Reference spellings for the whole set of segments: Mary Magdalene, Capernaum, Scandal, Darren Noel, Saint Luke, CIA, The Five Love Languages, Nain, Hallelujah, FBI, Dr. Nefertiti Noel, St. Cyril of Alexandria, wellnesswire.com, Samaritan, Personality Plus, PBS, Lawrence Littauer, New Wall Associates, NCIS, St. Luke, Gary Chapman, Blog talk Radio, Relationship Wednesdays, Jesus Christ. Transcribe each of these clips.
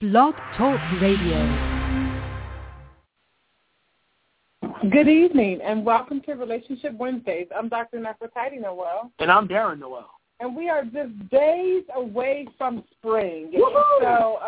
Blog Talk Radio. Good evening and welcome to Relationship Wednesdays. I'm Dr. Nefertiti Noel. And I'm Darren Noel. And we are just days away from spring. Woo-hoo! So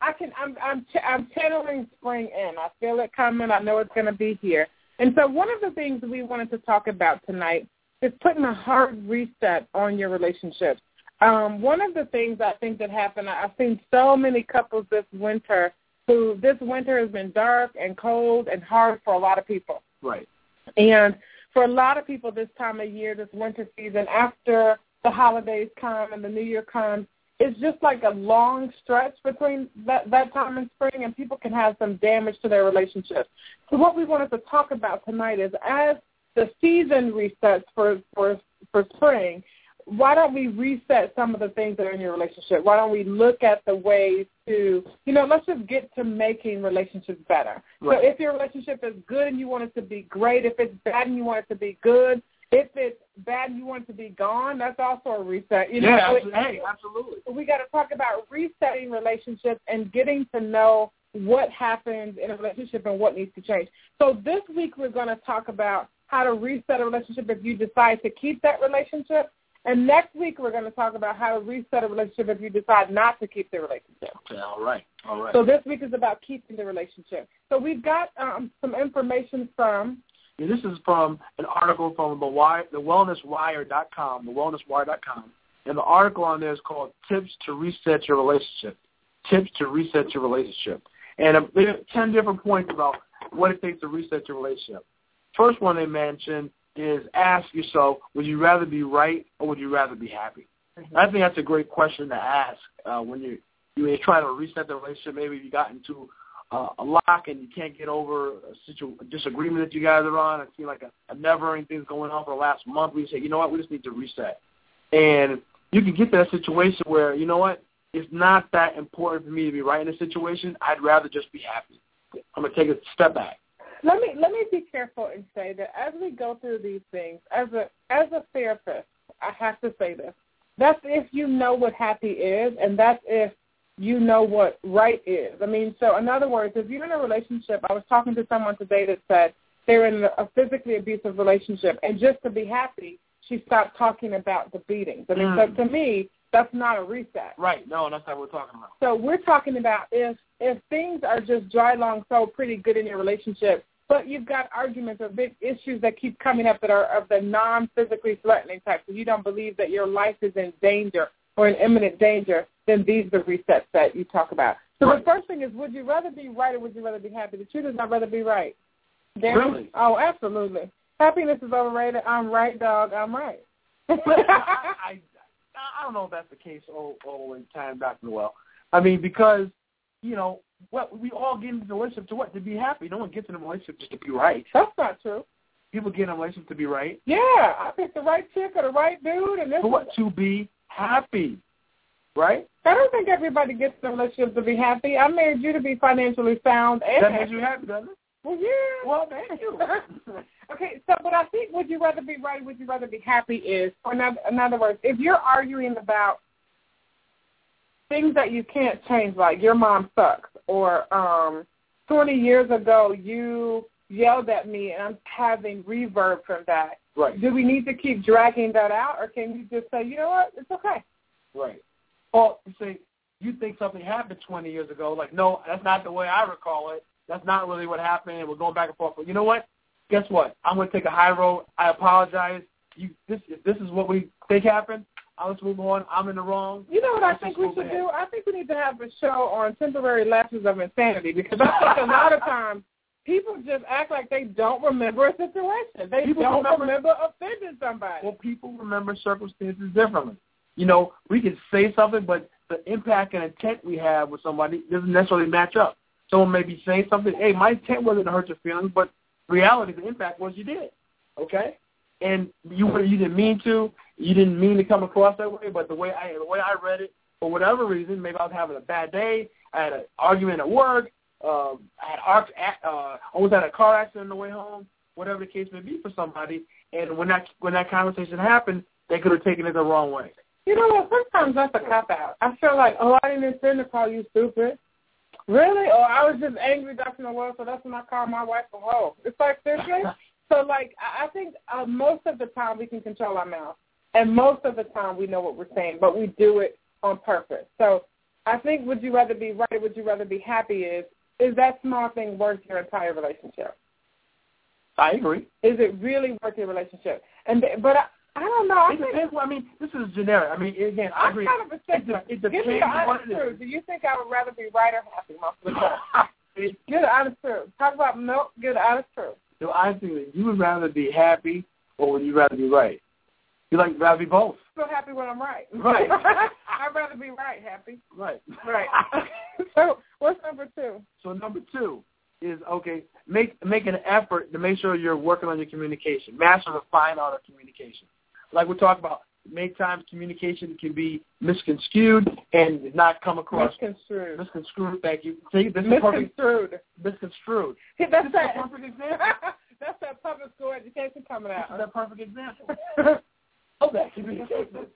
I'm channeling spring in. I feel it coming. I know it's going to be here. And so one of the things we wanted to talk about tonight is putting a hard reset on your relationships. One of the things I think that happened, I've seen so many couples this winter who this winter has been dark and cold and hard for a lot of people. Right. And for a lot of people this time of year, this winter season, after the holidays come and the new year comes, it's just like a long stretch between that time and spring, and people can have some damage to their relationships. So what we wanted to talk about tonight is as the season resets for spring, why don't we reset some of the things that are in your relationship? Why don't we look at the ways to, let's just get to making relationships better. Right. So if your relationship is good and you want it to be great, if it's bad and you want it to be good, if it's bad and you want it to be gone, that's also a reset. Absolutely. We got to talk about resetting relationships and getting to know what happens in a relationship and what needs to change. So this week we're going to talk about how to reset a relationship if you decide to keep that relationship. And next week we're going to talk about how to reset a relationship if you decide not to keep the relationship. Okay, all right. So this week is about keeping the relationship. So we've got some information from... Yeah, this is from an article from the wellnesswire.com. And the article on there is called Tips to Reset Your Relationship. And they have 10 different points about what it takes to reset your relationship. First one they mentioned is ask yourself, would you rather be right or would you rather be happy? Mm-hmm. I think that's a great question to ask when you're trying to reset the relationship. Maybe you got into a lock and you can't get over a disagreement that you guys are on. It seems like a never-ending thing's going on for the last month. We say, you know what, we just need to reset. And you can get to that situation where, you know what, it's not that important for me to be right in this situation. I'd rather just be happy. I'm going to take a step back. Let me be careful and say that as we go through these things, as a therapist, I have to say this. That's if you know what happy is, and that's if you know what right is. I mean, so in other words, if you're in a relationship, I was talking to someone today that said they're in a physically abusive relationship, and just to be happy, she stopped talking about the beatings. I mean, So to me, that's not a reset. Right. No, that's not what we're talking about. So we're talking about if things are just dry, long, so pretty good in your relationship, but you've got arguments or big issues that keep coming up that are of the non-physically threatening type, so you don't believe that your life is in danger or in imminent danger, then these are the resets that you talk about. So right. The first thing is, would you rather be right or would you rather be happy? The truth is I'd rather be right. Damn. Really? Oh, absolutely. Happiness is overrated. I'm right, dog. I'm right. I don't know if that's the case all in time, Dr. Noel. I mean, because, we all get into the relationship to what? To be happy. No one gets in a relationship just to be right. That's not true. People get in a relationship to be right. Yeah, I picked the right chick or the right dude. And this for what? To be happy, right? I don't think everybody gets in a relationship to be happy. I married you to be financially sound and that happy. That makes you happy, doesn't it? Well, yeah. Well, thank you. Okay, so but I think would you rather be right, would you rather be happy is, or in other words, if you're arguing about things that you can't change, like your mom sucks, or 20 years ago you yelled at me and I'm having reverb from that. Right. Do we need to keep dragging that out, or can you just say, you know what, it's okay? Right. Or say, you think something happened 20 years ago, like, no, that's not the way I recall it. That's not really what happened. We're going back and forth. But you know what? Guess what? I'm going to take a high road. I apologize. This is what we think happened. Let's move on. I'm in the wrong. You know what I think we should do? I think we need to have a show on temporary lapses of insanity, because I think a lot of times people just act like they don't remember a situation. They don't remember offending somebody. Well, people remember circumstances differently. We can say something, but the impact and intent we have with somebody doesn't necessarily match up. Someone may be saying something, hey, my intent wasn't to hurt your feelings, but reality, the impact was you did, okay? And you didn't mean to. You didn't mean to come across that way, but the way I read it, for whatever reason, maybe I was having a bad day. I had an argument at work. I almost had a car accident on the way home, whatever the case may be for somebody. And when that conversation happened, they could have taken it the wrong way. You know what? Sometimes that's a cop-out. I feel like, I didn't intend to call you stupid. Really? Or I was just angry, Dr. Noel, so that's when I called my wife a hoe. It's like, seriously? So, like, I think most of the time we can control our mouth, and most of the time we know what we're saying, but we do it on purpose. So I think would you rather be right, would you rather be happy is that small thing worth your entire relationship? I agree. Is it really worth your relationship? But I don't know. It depends. I mean, this is generic. I mean, again, I agree. I'm kind of a Give me the honest truth. Do you think I would rather be right or happy most of the time? Get the honest truth. Talk about milk. Get the honest truth. So I think that you would rather be happy or would you rather be right? You like rather be both. I'm so happy when I'm right. Right. I'd rather be right, happy. Right. Right. So what's number two? So number two is, okay, make an effort to make sure you're working on your communication. Master the fine art of communication. Like we're talking about, many times communication can be misconstrued and not come across. Misconstrued, thank you. See, this misconstrued. Hey, that's that perfect example. That's that public school education coming out. That's that perfect example. Oh, that communication.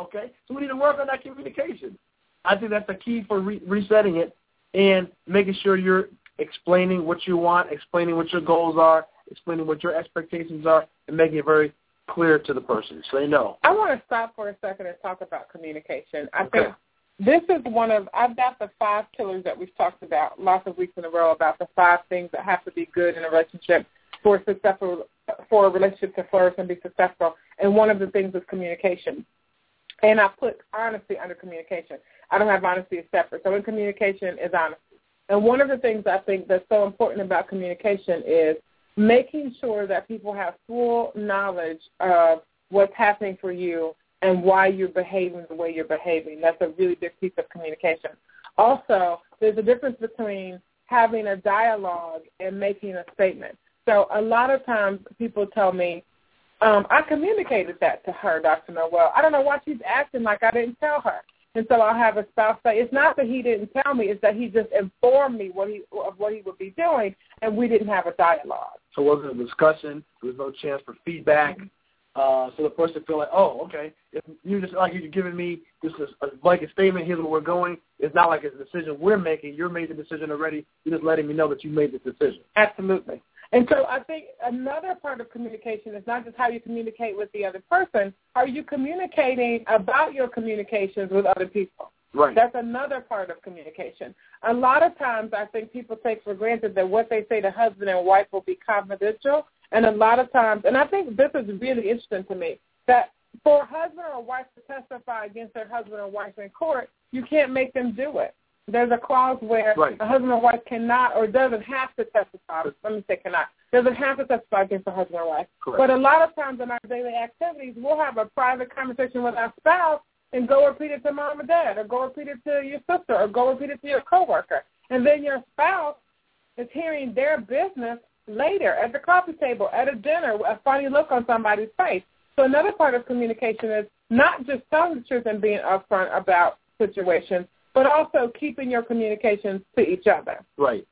Okay, so we need to work on that communication. I think that's the key for resetting it and making sure you're explaining what you want, explaining what your goals are, explaining what your expectations are, and making it very clear to the person so they know. I want to stop for a second and talk about communication. I think this is one of, I've got the five pillars that we've talked about lots of weeks in a row about the five things that have to be good in a relationship for a relationship to flourish and be successful. And one of the things is communication. And I put honesty under communication. I don't have honesty as separate. So in communication is honesty. And one of the things I think that's so important about communication is making sure that people have full knowledge of what's happening for you and why you're behaving the way you're behaving. That's a really big piece of communication. Also, there's a difference between having a dialogue and making a statement. So a lot of times people tell me, I communicated that to her, Dr. Noel. I don't know why she's acting like I didn't tell her. And so I'll have a spouse say, it's not that he didn't tell me, it's that he just informed me of what he would be doing, and we didn't have a dialogue. So it wasn't a discussion. There was no chance for feedback. So the person feel like, oh, okay, if you just like you're giving me this is a blanket statement, here's where we're going. It's not like it's a decision we're making. You made the decision already. You're just letting me know that you made the decision. Absolutely. And so I think another part of communication is not just how you communicate with the other person. Are you communicating about your communications with other people? Right. That's another part of communication. A lot of times I think people take for granted that what they say to husband and wife will be confidential. And a lot of times, and I think this is really interesting to me, that for a husband or wife to testify against their husband or wife in court, you can't make them do it. There's a clause where a husband or wife cannot or doesn't have to testify. Let me say cannot. Doesn't have to testify against a husband or wife. Correct. But a lot of times in our daily activities, we'll have a private conversation with our spouse and go repeat it to mom or dad or go repeat it to your sister or go repeat it to your coworker. And then your spouse is hearing their business later at the coffee table, at a dinner, a funny look on somebody's face. So another part of communication is not just telling the truth and being upfront about situations, but also keeping your communications to each other. Right.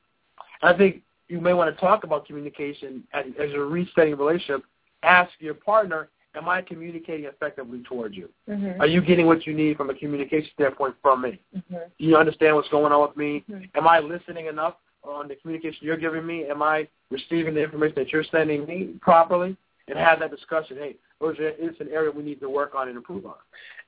I think you may want to talk about communication as you're resetting a relationship. Ask your partner, am I communicating effectively towards you? Mm-hmm. Are you getting what you need from a communication standpoint from me? Mm-hmm. Do you understand what's going on with me? Mm-hmm. Am I listening enough on the communication you're giving me? Am I receiving the information that you're sending me properly? And have that discussion, hey, it's an area we need to work on and improve on.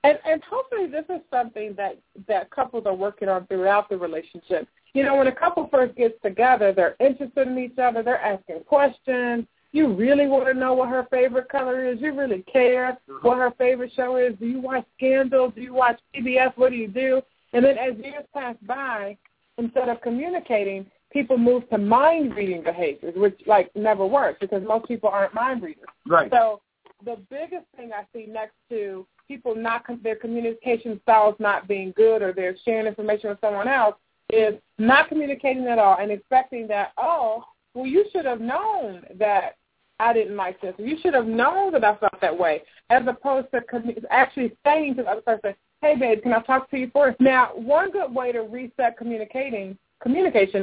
And hopefully this is something that couples are working on throughout the relationship. You know, when a couple first gets together, they're interested in each other. They're asking questions. You really want to know what her favorite color is. You really care what her favorite show is. Do you watch Scandal? Do you watch PBS? What do you do? And then as years pass by, instead of communicating, people move to mind-reading behaviors, which, like, never works because most people aren't mind readers. Right. So the biggest thing I see next to people not their communication styles not being good or they're sharing information with someone else is not communicating at all and expecting that, oh, well, you should have known that I didn't like this. You should have known that I felt that way, as opposed to actually saying to the other person, hey, babe, can I talk to you first? Now, one good way to reset communication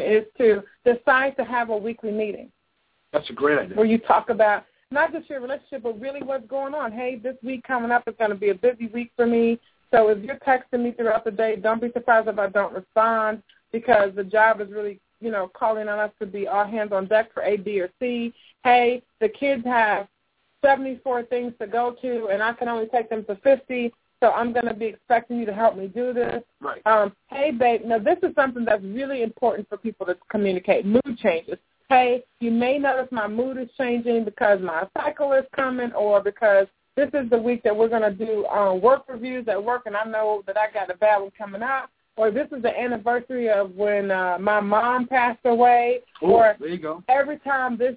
is to decide to have a weekly meeting. That's a great idea. Where you talk about not just your relationship, but really what's going on. Hey, this week coming up is going to be a busy week for me. So if you're texting me throughout the day, don't be surprised if I don't respond. because the job is really, you know, calling on us to be all hands on deck for A, B, or C. Hey, the kids have 74 things to go to, and I can only take them to 50, so I'm going to be expecting you to help me do this. Right. Hey, babe, now this is something that's really important for people to communicate, mood changes. Hey, you may notice my mood is changing because my cycle is coming or because this is the week that we're going to do work reviews at work, and I know that I got a bad one coming up. Or this is the anniversary of when my mom passed away. Ooh, or there you go. Every time this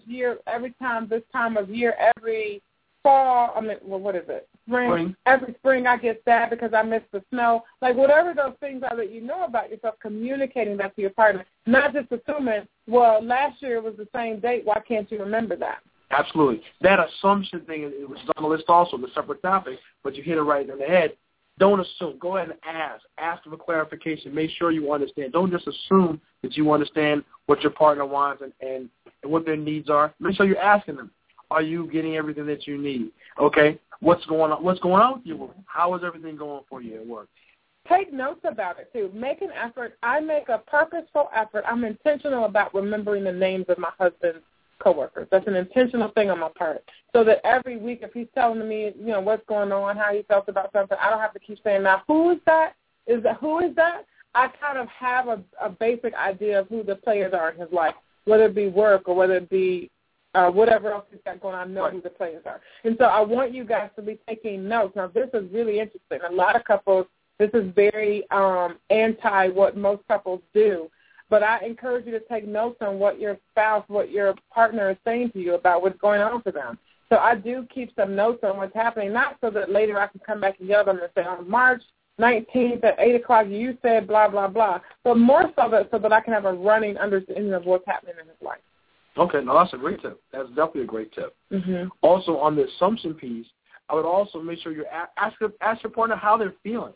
time of year, every fall, Spring. Every spring I get sad because I miss the snow. Like whatever those things are that you know about yourself, communicating that to your partner, not just assuming, well, last year was the same date. Why can't you remember that? Absolutely. That assumption thing is on the list also, the separate topic, but you hit it right in the head. Don't assume. Go ahead and ask. Ask for clarification. Make sure you understand. Don't just assume that you understand what your partner wants and what their needs are. Make sure you're asking them. Are you getting everything that you need? Okay. What's going on? What's going on with you? How is everything going for you at work? Take notes about it, too. Make an effort. I make a purposeful effort. I'm intentional about remembering the names of my husband's coworkers. That's an intentional thing on my part. So that every week if he's telling me, you know, what's going on, how he felt about something, I don't have to keep saying, now, who is that? I kind of have a basic idea of who the players are in his life, whether it be work or whether it be whatever else he's got going on. I know who the players are. And so I want you guys to be taking notes. Now, this is really interesting. A lot of couples, this is very anti what most couples do. But I encourage you to take notes on what your spouse, what your partner is saying to you about what's going on for them. So I do keep some notes on what's happening, not so that later I can come back and yell at them and say, on March 19th at 8 o'clock you said blah, blah, blah, but more so that I can have a running understanding of what's happening in his life. Okay, no, that's a great tip. That's definitely a great tip. Mm-hmm. Also, on the assumption piece, I would also make sure you ask your partner how they're feeling.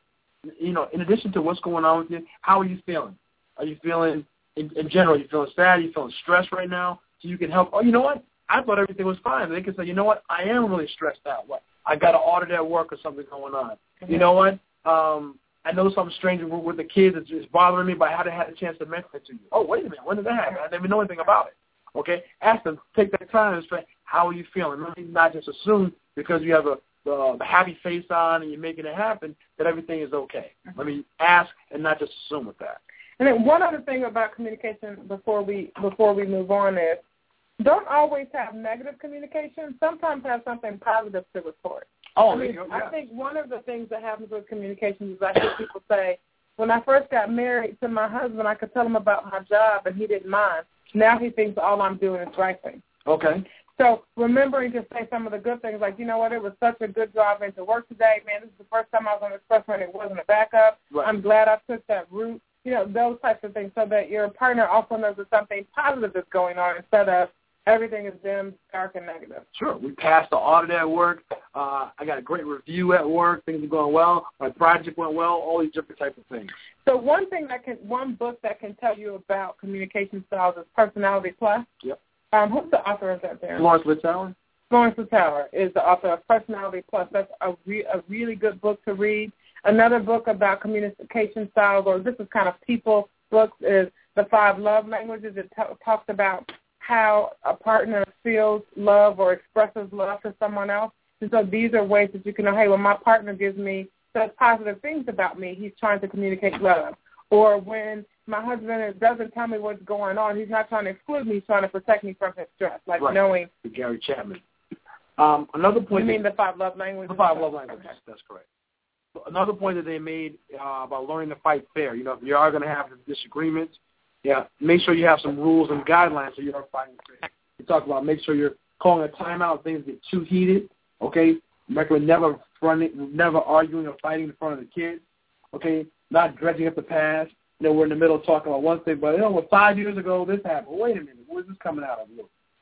You know, in addition to what's going on with you, how are you feeling? Are you feeling, in general, are you feeling sad? Are you feeling stressed right now? So you can help. Oh, you know what? I thought everything was fine. They can say, you know what? I am really stressed out. What? I got an audit at work or something going on. Mm-hmm. You know what? I know something strange with the kids that's just bothering me, but I haven't had a chance to mention it to you. Oh, wait a minute. When did that happen? I didn't even know anything about it. Okay? Ask them. Take that time and say, how are you feeling? Remember, not just assume because you have the happy face on and you're making it happen that everything is okay. Mm-hmm. Let me ask and not just assume with that. And then one other thing about communication before we move on is don't always have negative communication. Sometimes have something positive to report. Oh, I think one of the things that happens with communication is I hear people say, when I first got married to my husband, I could tell him about my job, and he didn't mind. Now he thinks all I'm doing is griping. Okay. So remembering to say some of the good things, like, you know what, it was such a good drive into work today. Man, this is the first time I was on the expressway and it wasn't a backup. Right. I'm glad I took that route. You know, those types of things, so that your partner also knows that something positive is going on instead of everything is dim, dark, and negative. Sure. We passed the audit at work. I got a great review at work. Things are going well. My project went well, all these different types of things. So one book that can tell you about communication styles is Personality Plus. Yep. Who's the author of that, Darren? Lawrence Littauer. Lawrence Littauer is the author of Personality Plus. That's a really good book to read. Another book about communication styles, or this is kind of people books, is The Five Love Languages. It talks about how a partner feels love or expresses love to someone else. And so these are ways that you can know, hey, when my partner gives me such positive things about me, he's trying to communicate love. Or when my husband doesn't tell me what's going on, he's not trying to exclude me, he's trying to protect me from his stress, like right. Knowing. Gary Chapman. Another point. You mean The Five Love Languages? The Five Love Languages, okay. That's correct. Another point that they made about learning to fight fair, you know, if you are going to have disagreements, make sure you have some rules and guidelines so you don't fight fair. You talk about make sure you're calling a timeout, things get too heated, okay? Recommend never arguing or fighting in front of the kids, okay? Not dredging up the past. You know, we're in the middle talking about one thing, but, you know, well, 5 years ago this happened. Wait a minute, where's this coming out of?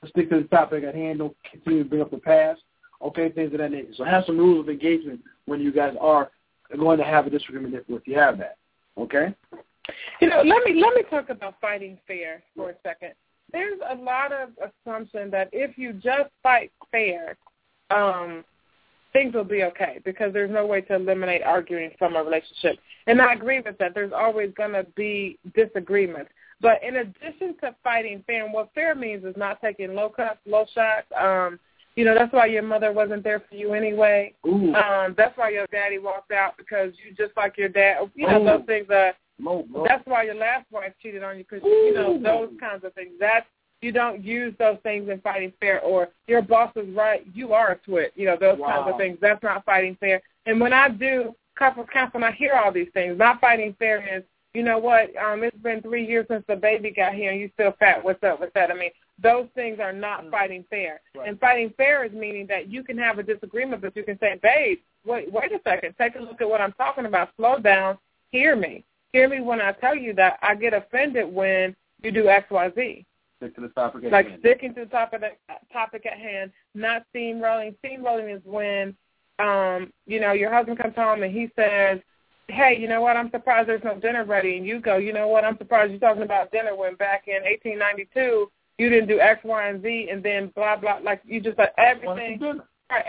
Let's stick to the topic at hand, don't continue to bring up the past, okay, things of that nature. So have some rules of engagement when you guys are going to have a disagreement if you have that, okay? You know, let me talk about fighting fair for a second. There's a lot of assumption that if you just fight fair, things will be okay, because there's no way to eliminate arguing from a relationship. And I agree with that. There's always going to be disagreements. But in addition to fighting fair, and what fair means is not taking low cuts, low shots. That's why your mother wasn't there for you anyway. That's why your daddy walked out, because you just like your dad. Those things are – that's why your last wife cheated on you, because, those kinds of things. That's – you don't use those things in fighting fair, or your boss is right, you are a twit. Those kinds of things. That's not fighting fair. And when I do couples counseling, I hear all these things. Not fighting fair is, you know what, it's been 3 years since the baby got here and you still fat. What's up with that? I mean, those things are not fighting fair. Right. And fighting fair is meaning that you can have a disagreement, but you can say, babe, wait a second. Take a look at what I'm talking about. Slow down. Hear me. Hear me when I tell you that I get offended when you do X, Y, Z. Stick to the topic at hand. Sticking to the topic at hand, not steamrolling. Steamrolling is when, your husband comes home and he says, hey, you know what, I'm surprised there's no dinner ready. And you go, you know what, I'm surprised you're talking about dinner when back in 1892 you didn't do X, Y, and Z, and then blah, blah. Like, you just like everything that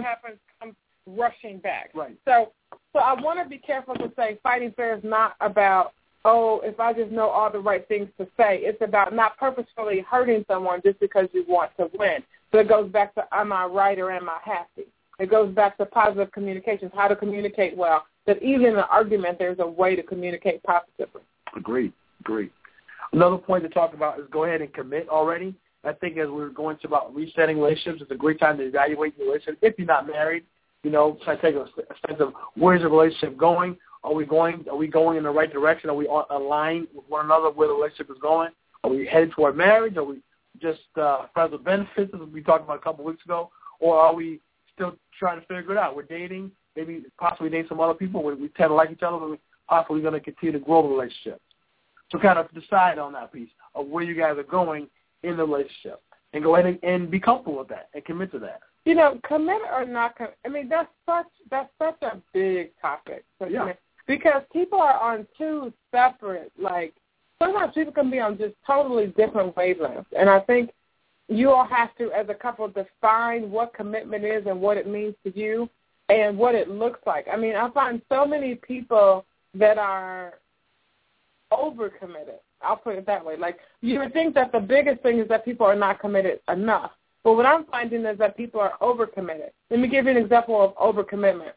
happens comes rushing back. Right. So I want to be careful to say fighting fair is not about, oh, if I just know all the right things to say. It's about not purposefully hurting someone just because you want to win. So it goes back to, am I right or am I happy? It goes back to positive communications, how to communicate well, that even in an argument there's a way to communicate positively. Agreed. Another point to talk about is go ahead and commit already. I think as we're going to about resetting relationships, it's a great time to evaluate your relationship. If you're not married, try to take a sense of where's the relationship going. Are we going in the right direction? Are we aligned with one another where the relationship is going? Are we headed toward marriage? Are we just friends with benefits, as we talked about a couple weeks ago? Or are we still trying to figure it out? We're dating, maybe possibly dating some other people. We tend to like each other, but we're possibly going to continue to grow the relationship. So kind of decide on that piece of where you guys are going in the relationship. And go ahead and be comfortable with that and commit to that. Commit or not commit, that's such a big topic. So yeah. Because people are on two separate, sometimes people can be on just totally different wavelengths. And I think you all have to, as a couple, define what commitment is and what it means to you and what it looks like. I mean, I find so many people that are overcommitted. I'll put it that way. You would think that the biggest thing is that people are not committed enough. But what I'm finding is that people are overcommitted. Let me give you an example of overcommitment.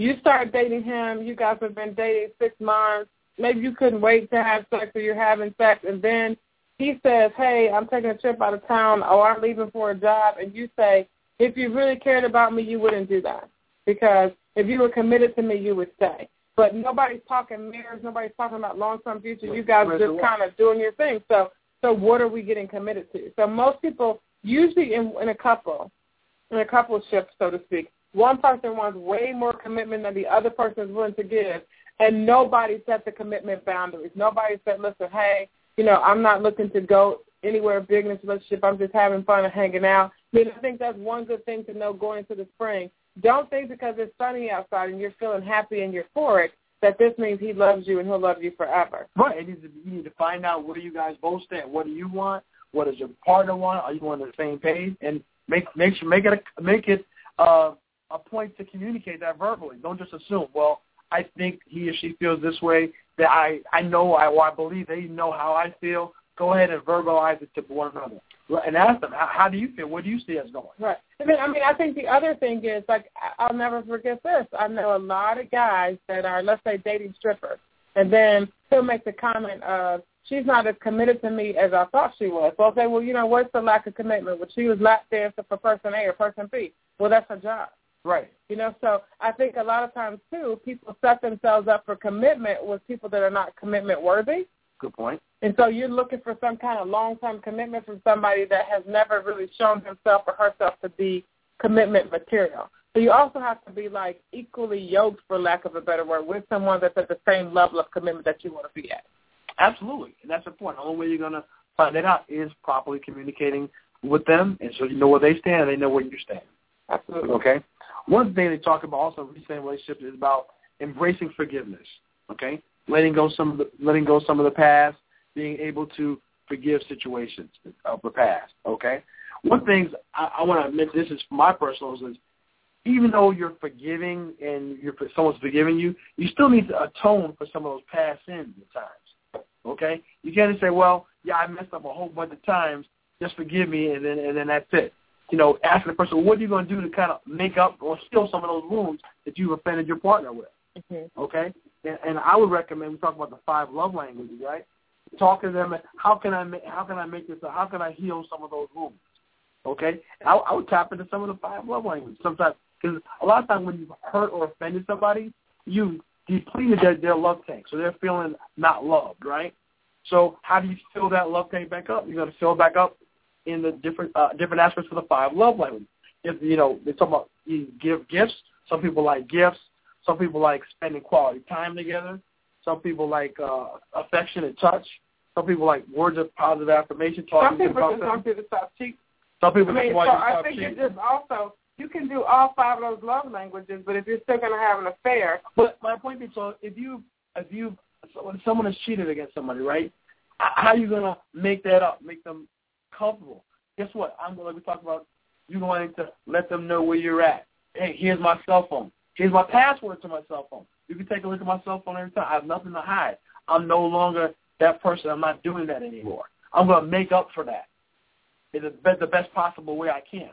You start dating him, you guys have been dating 6 months, maybe you couldn't wait to have sex or you're having sex, and then he says, hey, I'm taking a trip out of town, or I'm leaving for a job, and you say, if you really cared about me, you wouldn't do that, because if you were committed to me, you would stay. But nobody's talking marriage, nobody's talking about long-term future, you guys are just kind of doing your thing. So what are we getting committed to? So most people, usually in a coupleship, so to speak, one person wants way more commitment than the other person is willing to give, and nobody set the commitment boundaries. Nobody said, listen, hey, I'm not looking to go anywhere big in this relationship. I'm just having fun and hanging out. I think that's one good thing to know going into the spring. Don't think because it's sunny outside and you're feeling happy and euphoric that this means he loves you and he'll love you forever. Right. You need to find out where you guys both stand. What do you want? What does your partner want? Are you on the same page? And make it a point to communicate that verbally. Don't just assume, well, I think he or she feels this way, that I believe they know how I feel. Go ahead and verbalize it to one another. And ask them, how do you feel? What do you see us going? Right. I think the other thing is, I'll never forget this. I know a lot of guys that are, let's say, dating strippers, and then he'll make the comment of, she's not as committed to me as I thought she was. So I'll say, what's the lack of commitment? Well, she was lap dancing for person A or person B. Well, that's her job. Right. So I think a lot of times, too, people set themselves up for commitment with people that are not commitment worthy. Good point. And so you're looking for some kind of long-term commitment from somebody that has never really shown himself or herself to be commitment material. So you also have to be, equally yoked, for lack of a better word, with someone that's at the same level of commitment that you want to be at. Absolutely. And that's the point. The only way you're going to find that out is properly communicating with them, and so you know where they stand and they know where you stand. Absolutely. Okay? One thing they talk about also in recent relationships is about embracing forgiveness, okay? Letting go some of the past, being able to forgive situations of the past, okay? One thing I want to mention, this is my personal, is even though you're forgiving and someone's forgiving you, you still need to atone for some of those past sins at times, okay? You can't just say, well, yeah, I messed up a whole bunch of times, just forgive me, and then that's it. You know, asking the person, what are you going to do to kind of make up or heal some of those wounds that you've offended your partner with, okay? And I would recommend, we talk about the 5 love languages, right? Talk to them, how can I heal some of those wounds, okay? I would tap into some of the 5 love languages sometimes. Because a lot of times when you've hurt or offended somebody, you depleted their love tank. So they're feeling not loved, right? So how do you fill that love tank back up? You're going to fill it back up in the different aspects of the 5 love languages. If, you know, they talk about you give gifts. Some people like gifts. Some people like spending quality time together. Some people like affection and touch. Some people like words of positive affirmation. Some people just don't do the soft cheek. Some people just want to soft cheek. I think it's just also... You can do all 5 of those love languages, but if you're still going to have an affair. But my point is, so when someone has cheated against somebody, right? How are you going to make that up? Make them comfortable? Guess what? I'm going to talk about you wanting to let them know where you're at. Hey, here's my cell phone. Here's my password to my cell phone. You can take a look at my cell phone every time. I have nothing to hide. I'm no longer that person. I'm not doing that anymore. I'm going to make up for that in the best possible way I can.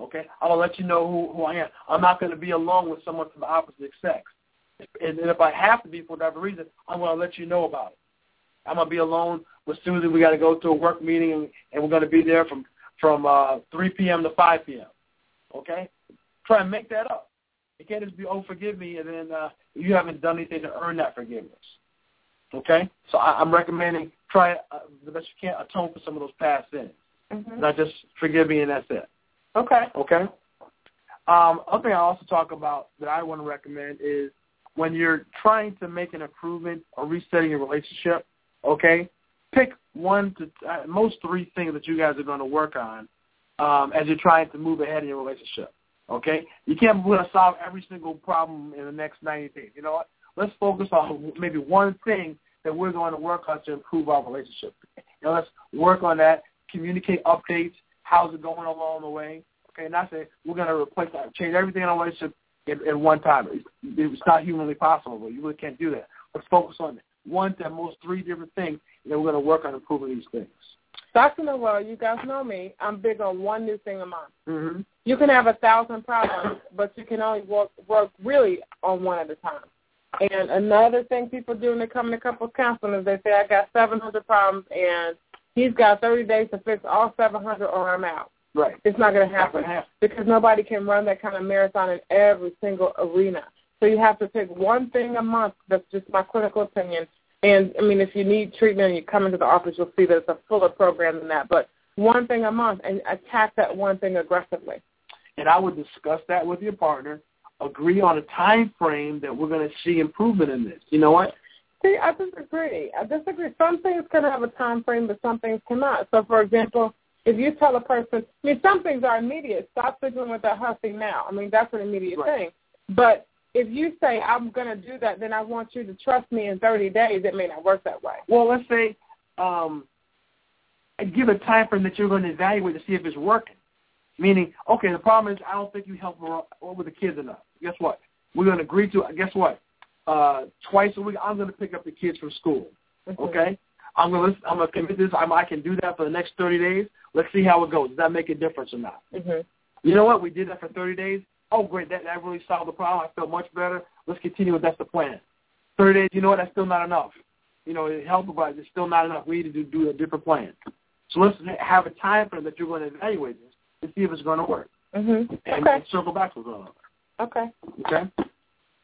Okay, I'm going to let you know who I am. I'm not going to be alone with someone from the opposite sex. And if I have to be for whatever reason, I'm going to let you know about it. I'm going to be alone with Susie. We got to go to a work meeting, and we're going to be there from 3 p.m. to 5 p.m. Okay? Try and make that up. You can't just be, oh, forgive me, and then you haven't done anything to earn that forgiveness. Okay? So I'm recommending try the best you can, atone for some of those past sins. Mm-hmm. Not just forgive me and that's it. Okay. Other thing I also talk about that I want to recommend is when you're trying to make an improvement or resetting your relationship, okay, pick one to most 3 things that you guys are going to work on as you're trying to move ahead in your relationship, okay? You can't solve every single problem in the next 90 days. You know what? Let's focus on maybe one thing that we're going to work on to improve our relationship. And let's work on that, communicate updates. How's it going along the way? Okay, and I say we're going to replace that, change everything in our relationship at one time. It's not humanly possible, but you really can't do that. Let's focus on one to most 3 different things, and then we're going to work on improving these things. Dr. Noel, you guys know me. I'm big on one new thing a month. Mm-hmm. You can have 1,000 problems, but you can only work really on one at a time. And another thing people do when they come to couples counseling is they say, I got 700 problems, and he's got 30 days to fix all 700 or I'm out. Right. It's not going to happen because nobody can run that kind of marathon in every single arena. So you have to pick one thing a month. That's just my clinical opinion. And, I mean, if you need treatment and you come into the office, you'll see that it's a fuller program than that. But one thing a month and attack that one thing aggressively. And I would discuss that with your partner, agree on a time frame that we're going to see improvement in this. You know what? See, I disagree. Some things can have a time frame, but some things cannot. So, for example, if you tell a person, I mean, some things are immediate. Stop fiddling with that hussy now. I mean, that's an immediate thing. But if you say, I'm going to do that, then I want you to trust me in 30 days, it may not work that way. Well, let's say give a time frame that you're going to evaluate to see if it's working. Meaning, okay, the problem is I don't think you help with the kids enough. Guess what? We're going to agree to, guess what? Twice a week, I'm going to pick up the kids from school, okay? I'm going to commit this. I can do that for the next 30 days. Let's see how it goes. Does that make a difference or not? Mm-hmm. You know what? We did that for 30 days. Oh, great. That really solved the problem. I felt much better. Let's continue with that's the plan. 30 days, you know what? That's still not enough. You know, it helped, but it's still not enough. We need to do a different plan. So let's have a time frame that you're going to evaluate this and see if it's going to work. Mm-hmm. And circle back with one another. Okay?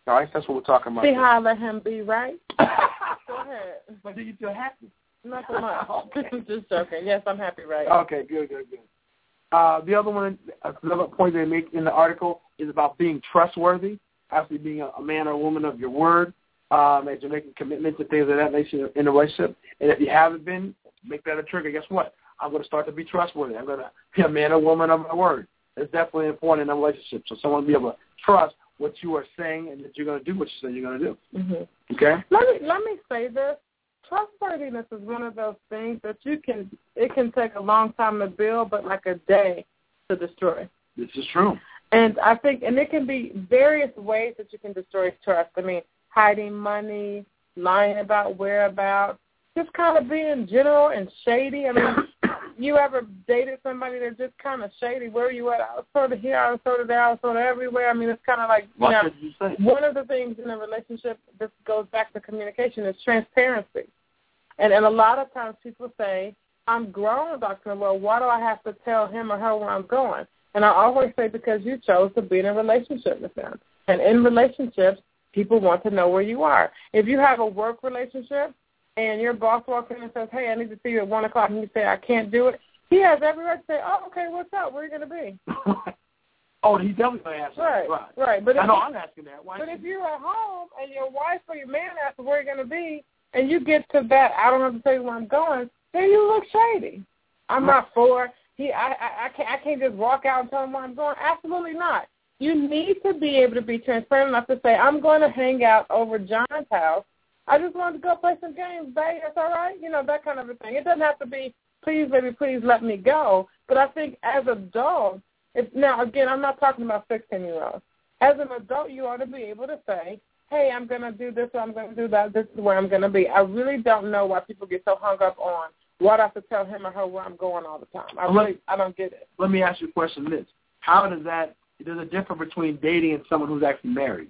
All right, that's what we're talking about. See how I let him be, right? Go ahead. But do you feel happy? Not so much. Just joking. Yes, I'm happy, right? Okay, good. The other one, another point they make in the article is about being trustworthy, actually being a man or a woman of your word, as you're making commitments and things of that nature in a relationship. And if you haven't been, make that a trigger. Guess what? I'm going to start to be trustworthy. I'm going to be a man or woman of my word. It's definitely important in a relationship. So someone will be able to trust what you are saying and that you're going to do what you say you're going to do. Mm-hmm. Okay? Let me say this. Trustworthiness is one of those things that it can take a long time to build, but like a day to destroy. This is true. And I think, and it can be various ways that you can destroy trust. I mean, hiding money, lying about whereabouts, just kind of being general and shady. I mean, you ever dated somebody that's just kind of shady? Where are you at? I was sort of here, I was sort of there, I was sort of everywhere. I mean, it's kind of like, you know, one of the things in a relationship, this goes back to communication, is transparency. And a lot of times people say, I'm grown, Dr. Noel, why do I have to tell him or her where I'm going? And I always say, because you chose to be in a relationship with them. And in relationships, people want to know where you are. If you have a work relationship and your boss walks in and says, hey, I need to see you at 1 o'clock, and you say, I can't do it, he has every right to say, oh, okay, what's up? Where are you going to be? Oh, he's definitely going to ask that. Right. But I know I'm asking that. Why? But if you're at home and your wife or your man asks where you're going to be, and you get to that, I don't have to tell you where I'm going, then you look shady. I'm not for I can't just walk out and tell him where I'm going. Absolutely not. You need to be able to be transparent enough to say, I'm going to hang out over John's house. I just wanted to go play some games, babe. That's all right? You know, that kind of a thing. It doesn't have to be, please, baby, please let me go. But I think as adults, now, again, I'm not talking about 16-year-olds. As an adult, you ought to be able to say, hey, I'm going to do this or I'm going to do that. This is where I'm going to be. I really don't know why people get so hung up on what I have to tell him or her where I'm going all the time. I don't get it. Let me ask you a question, Liz. How does that, there's a difference between dating and someone who's actually married.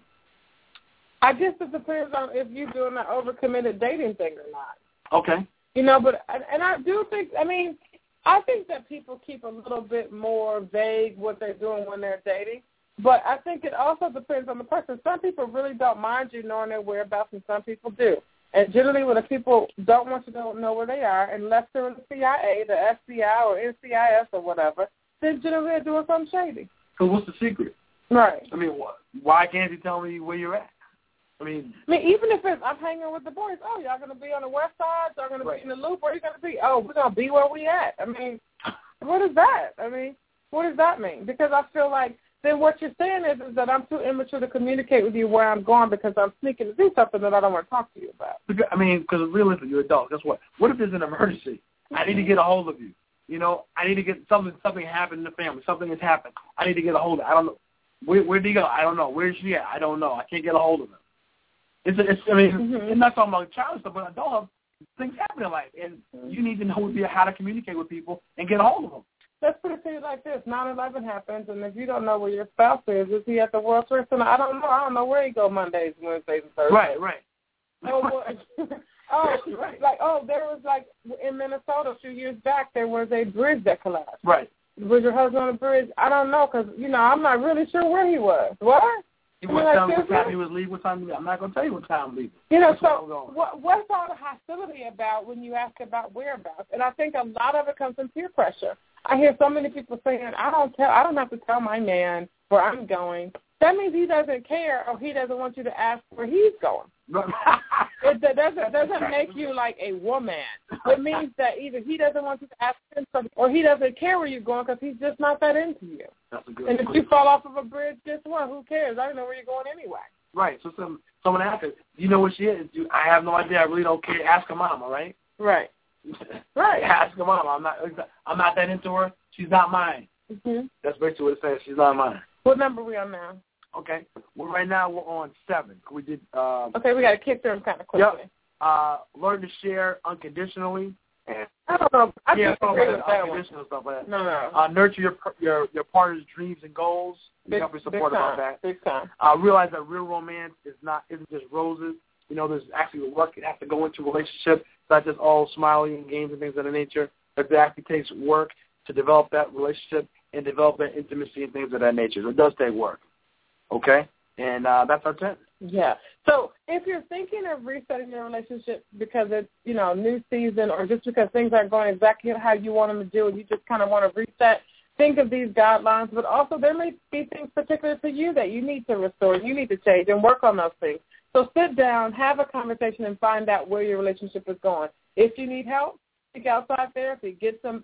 I guess it depends on if you're doing an overcommitted dating thing or not. Okay. You know, but, and I do think, I mean, I think that people keep a little bit more vague what they're doing when they're dating. But I think it also depends on the person. Some people really don't mind you knowing their whereabouts, and some people do. And generally when the people don't want you to know where they are, unless they're in the CIA, the FBI, or NCIS or whatever, then generally they're doing something shady. So what's the secret? Right. I mean, why can't you tell me where you're at? I mean, even if it's I'm hanging with the boys, oh, y'all going to be on the west side, y'all going to be in the loop, where are you going to be? Oh, we're going to be where we at. I mean, what is that? I mean, what does that mean? Because I feel like, then what you're saying is that I'm too immature to communicate with you where I'm going because I'm sneaking to do something that I don't want to talk to you about. I mean, because realistically, you're an adult. Guess what? What if there's an emergency? I need to get a hold of you. You know, I need to get something happened in the family. Something has happened. I need to get a hold of it. I don't know. Where did he go? I don't know. Where is she at? I don't know. I can't get a hold of him. It's not talking about child stuff, but adult things happen in life. And you need to know how to communicate with people and get a hold of them. Let's put it to you like this. 9/11 happens, and if you don't know where your spouse is he at the World Trade Center? I don't know. I don't know where he go Mondays, Wednesdays, and Thursdays. Right. There was in Minnesota a few years back, there was a bridge that collapsed. Right. Was your husband on the bridge? I don't know because, you know, I'm not really sure where he was. What? What time he was leaving? What time he was? I'm not going to tell you what time I'm leaving. You know, what's all the hostility about when you ask about whereabouts? And I think a lot of it comes from peer pressure. I hear so many people saying, I don't have to tell my man where I'm going. That means he doesn't care or he doesn't want you to ask where he's going. It doesn't make you like a woman. It means that either he doesn't want you to ask him something or he doesn't care where you're going because he's just not that into you. And if you fall off of a bridge, guess what? Who cares? I don't know where you're going anyway. Right. So someone asked, do you know where she is? I have no idea. I really don't care. Ask her mom, all right? Right. Right. Ask her mom. I'm not that into her. She's not mine. Mm-hmm. That's basically what it says. She's not mine. What number are we on now? Okay. Well, right now we're on 7. We did. We got to kick through them kind of quickly. Yep. Learn to share unconditionally. I don't know. I just agree with that unconditional stuff like that. No. Nurture your partner's dreams and goals. Big, help your support big time, about that. Big time. Realize that real romance isn't just roses. You know, there's actually work that has to go into a relationship. It's not just all smiley and games and things of that nature. It actually takes work to develop that relationship and develop that intimacy and things of that nature. So it does take work. Okay? And that's our 10. Yeah. So if you're thinking of resetting your relationship because it's, you know, new season or just because things aren't going exactly how you want them to do and you just kind of want to reset, think of these guidelines. But also there may be things particular to you that you need to restore, you need to change and work on those things. So sit down, have a conversation, and find out where your relationship is going. If you need help, seek outside therapy. Get an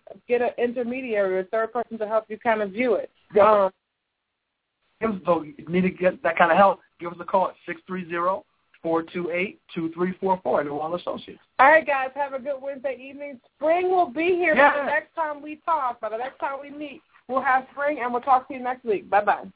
intermediary or a third person to help you kind of view it. If you need to get that kind of help, give us a call at 630-428-2344 at New Wall Associates. All right, guys, have a good Wednesday evening. Spring will be here by the next time we talk. By the next time we meet, we'll have spring, and we'll talk to you next week. Bye-bye.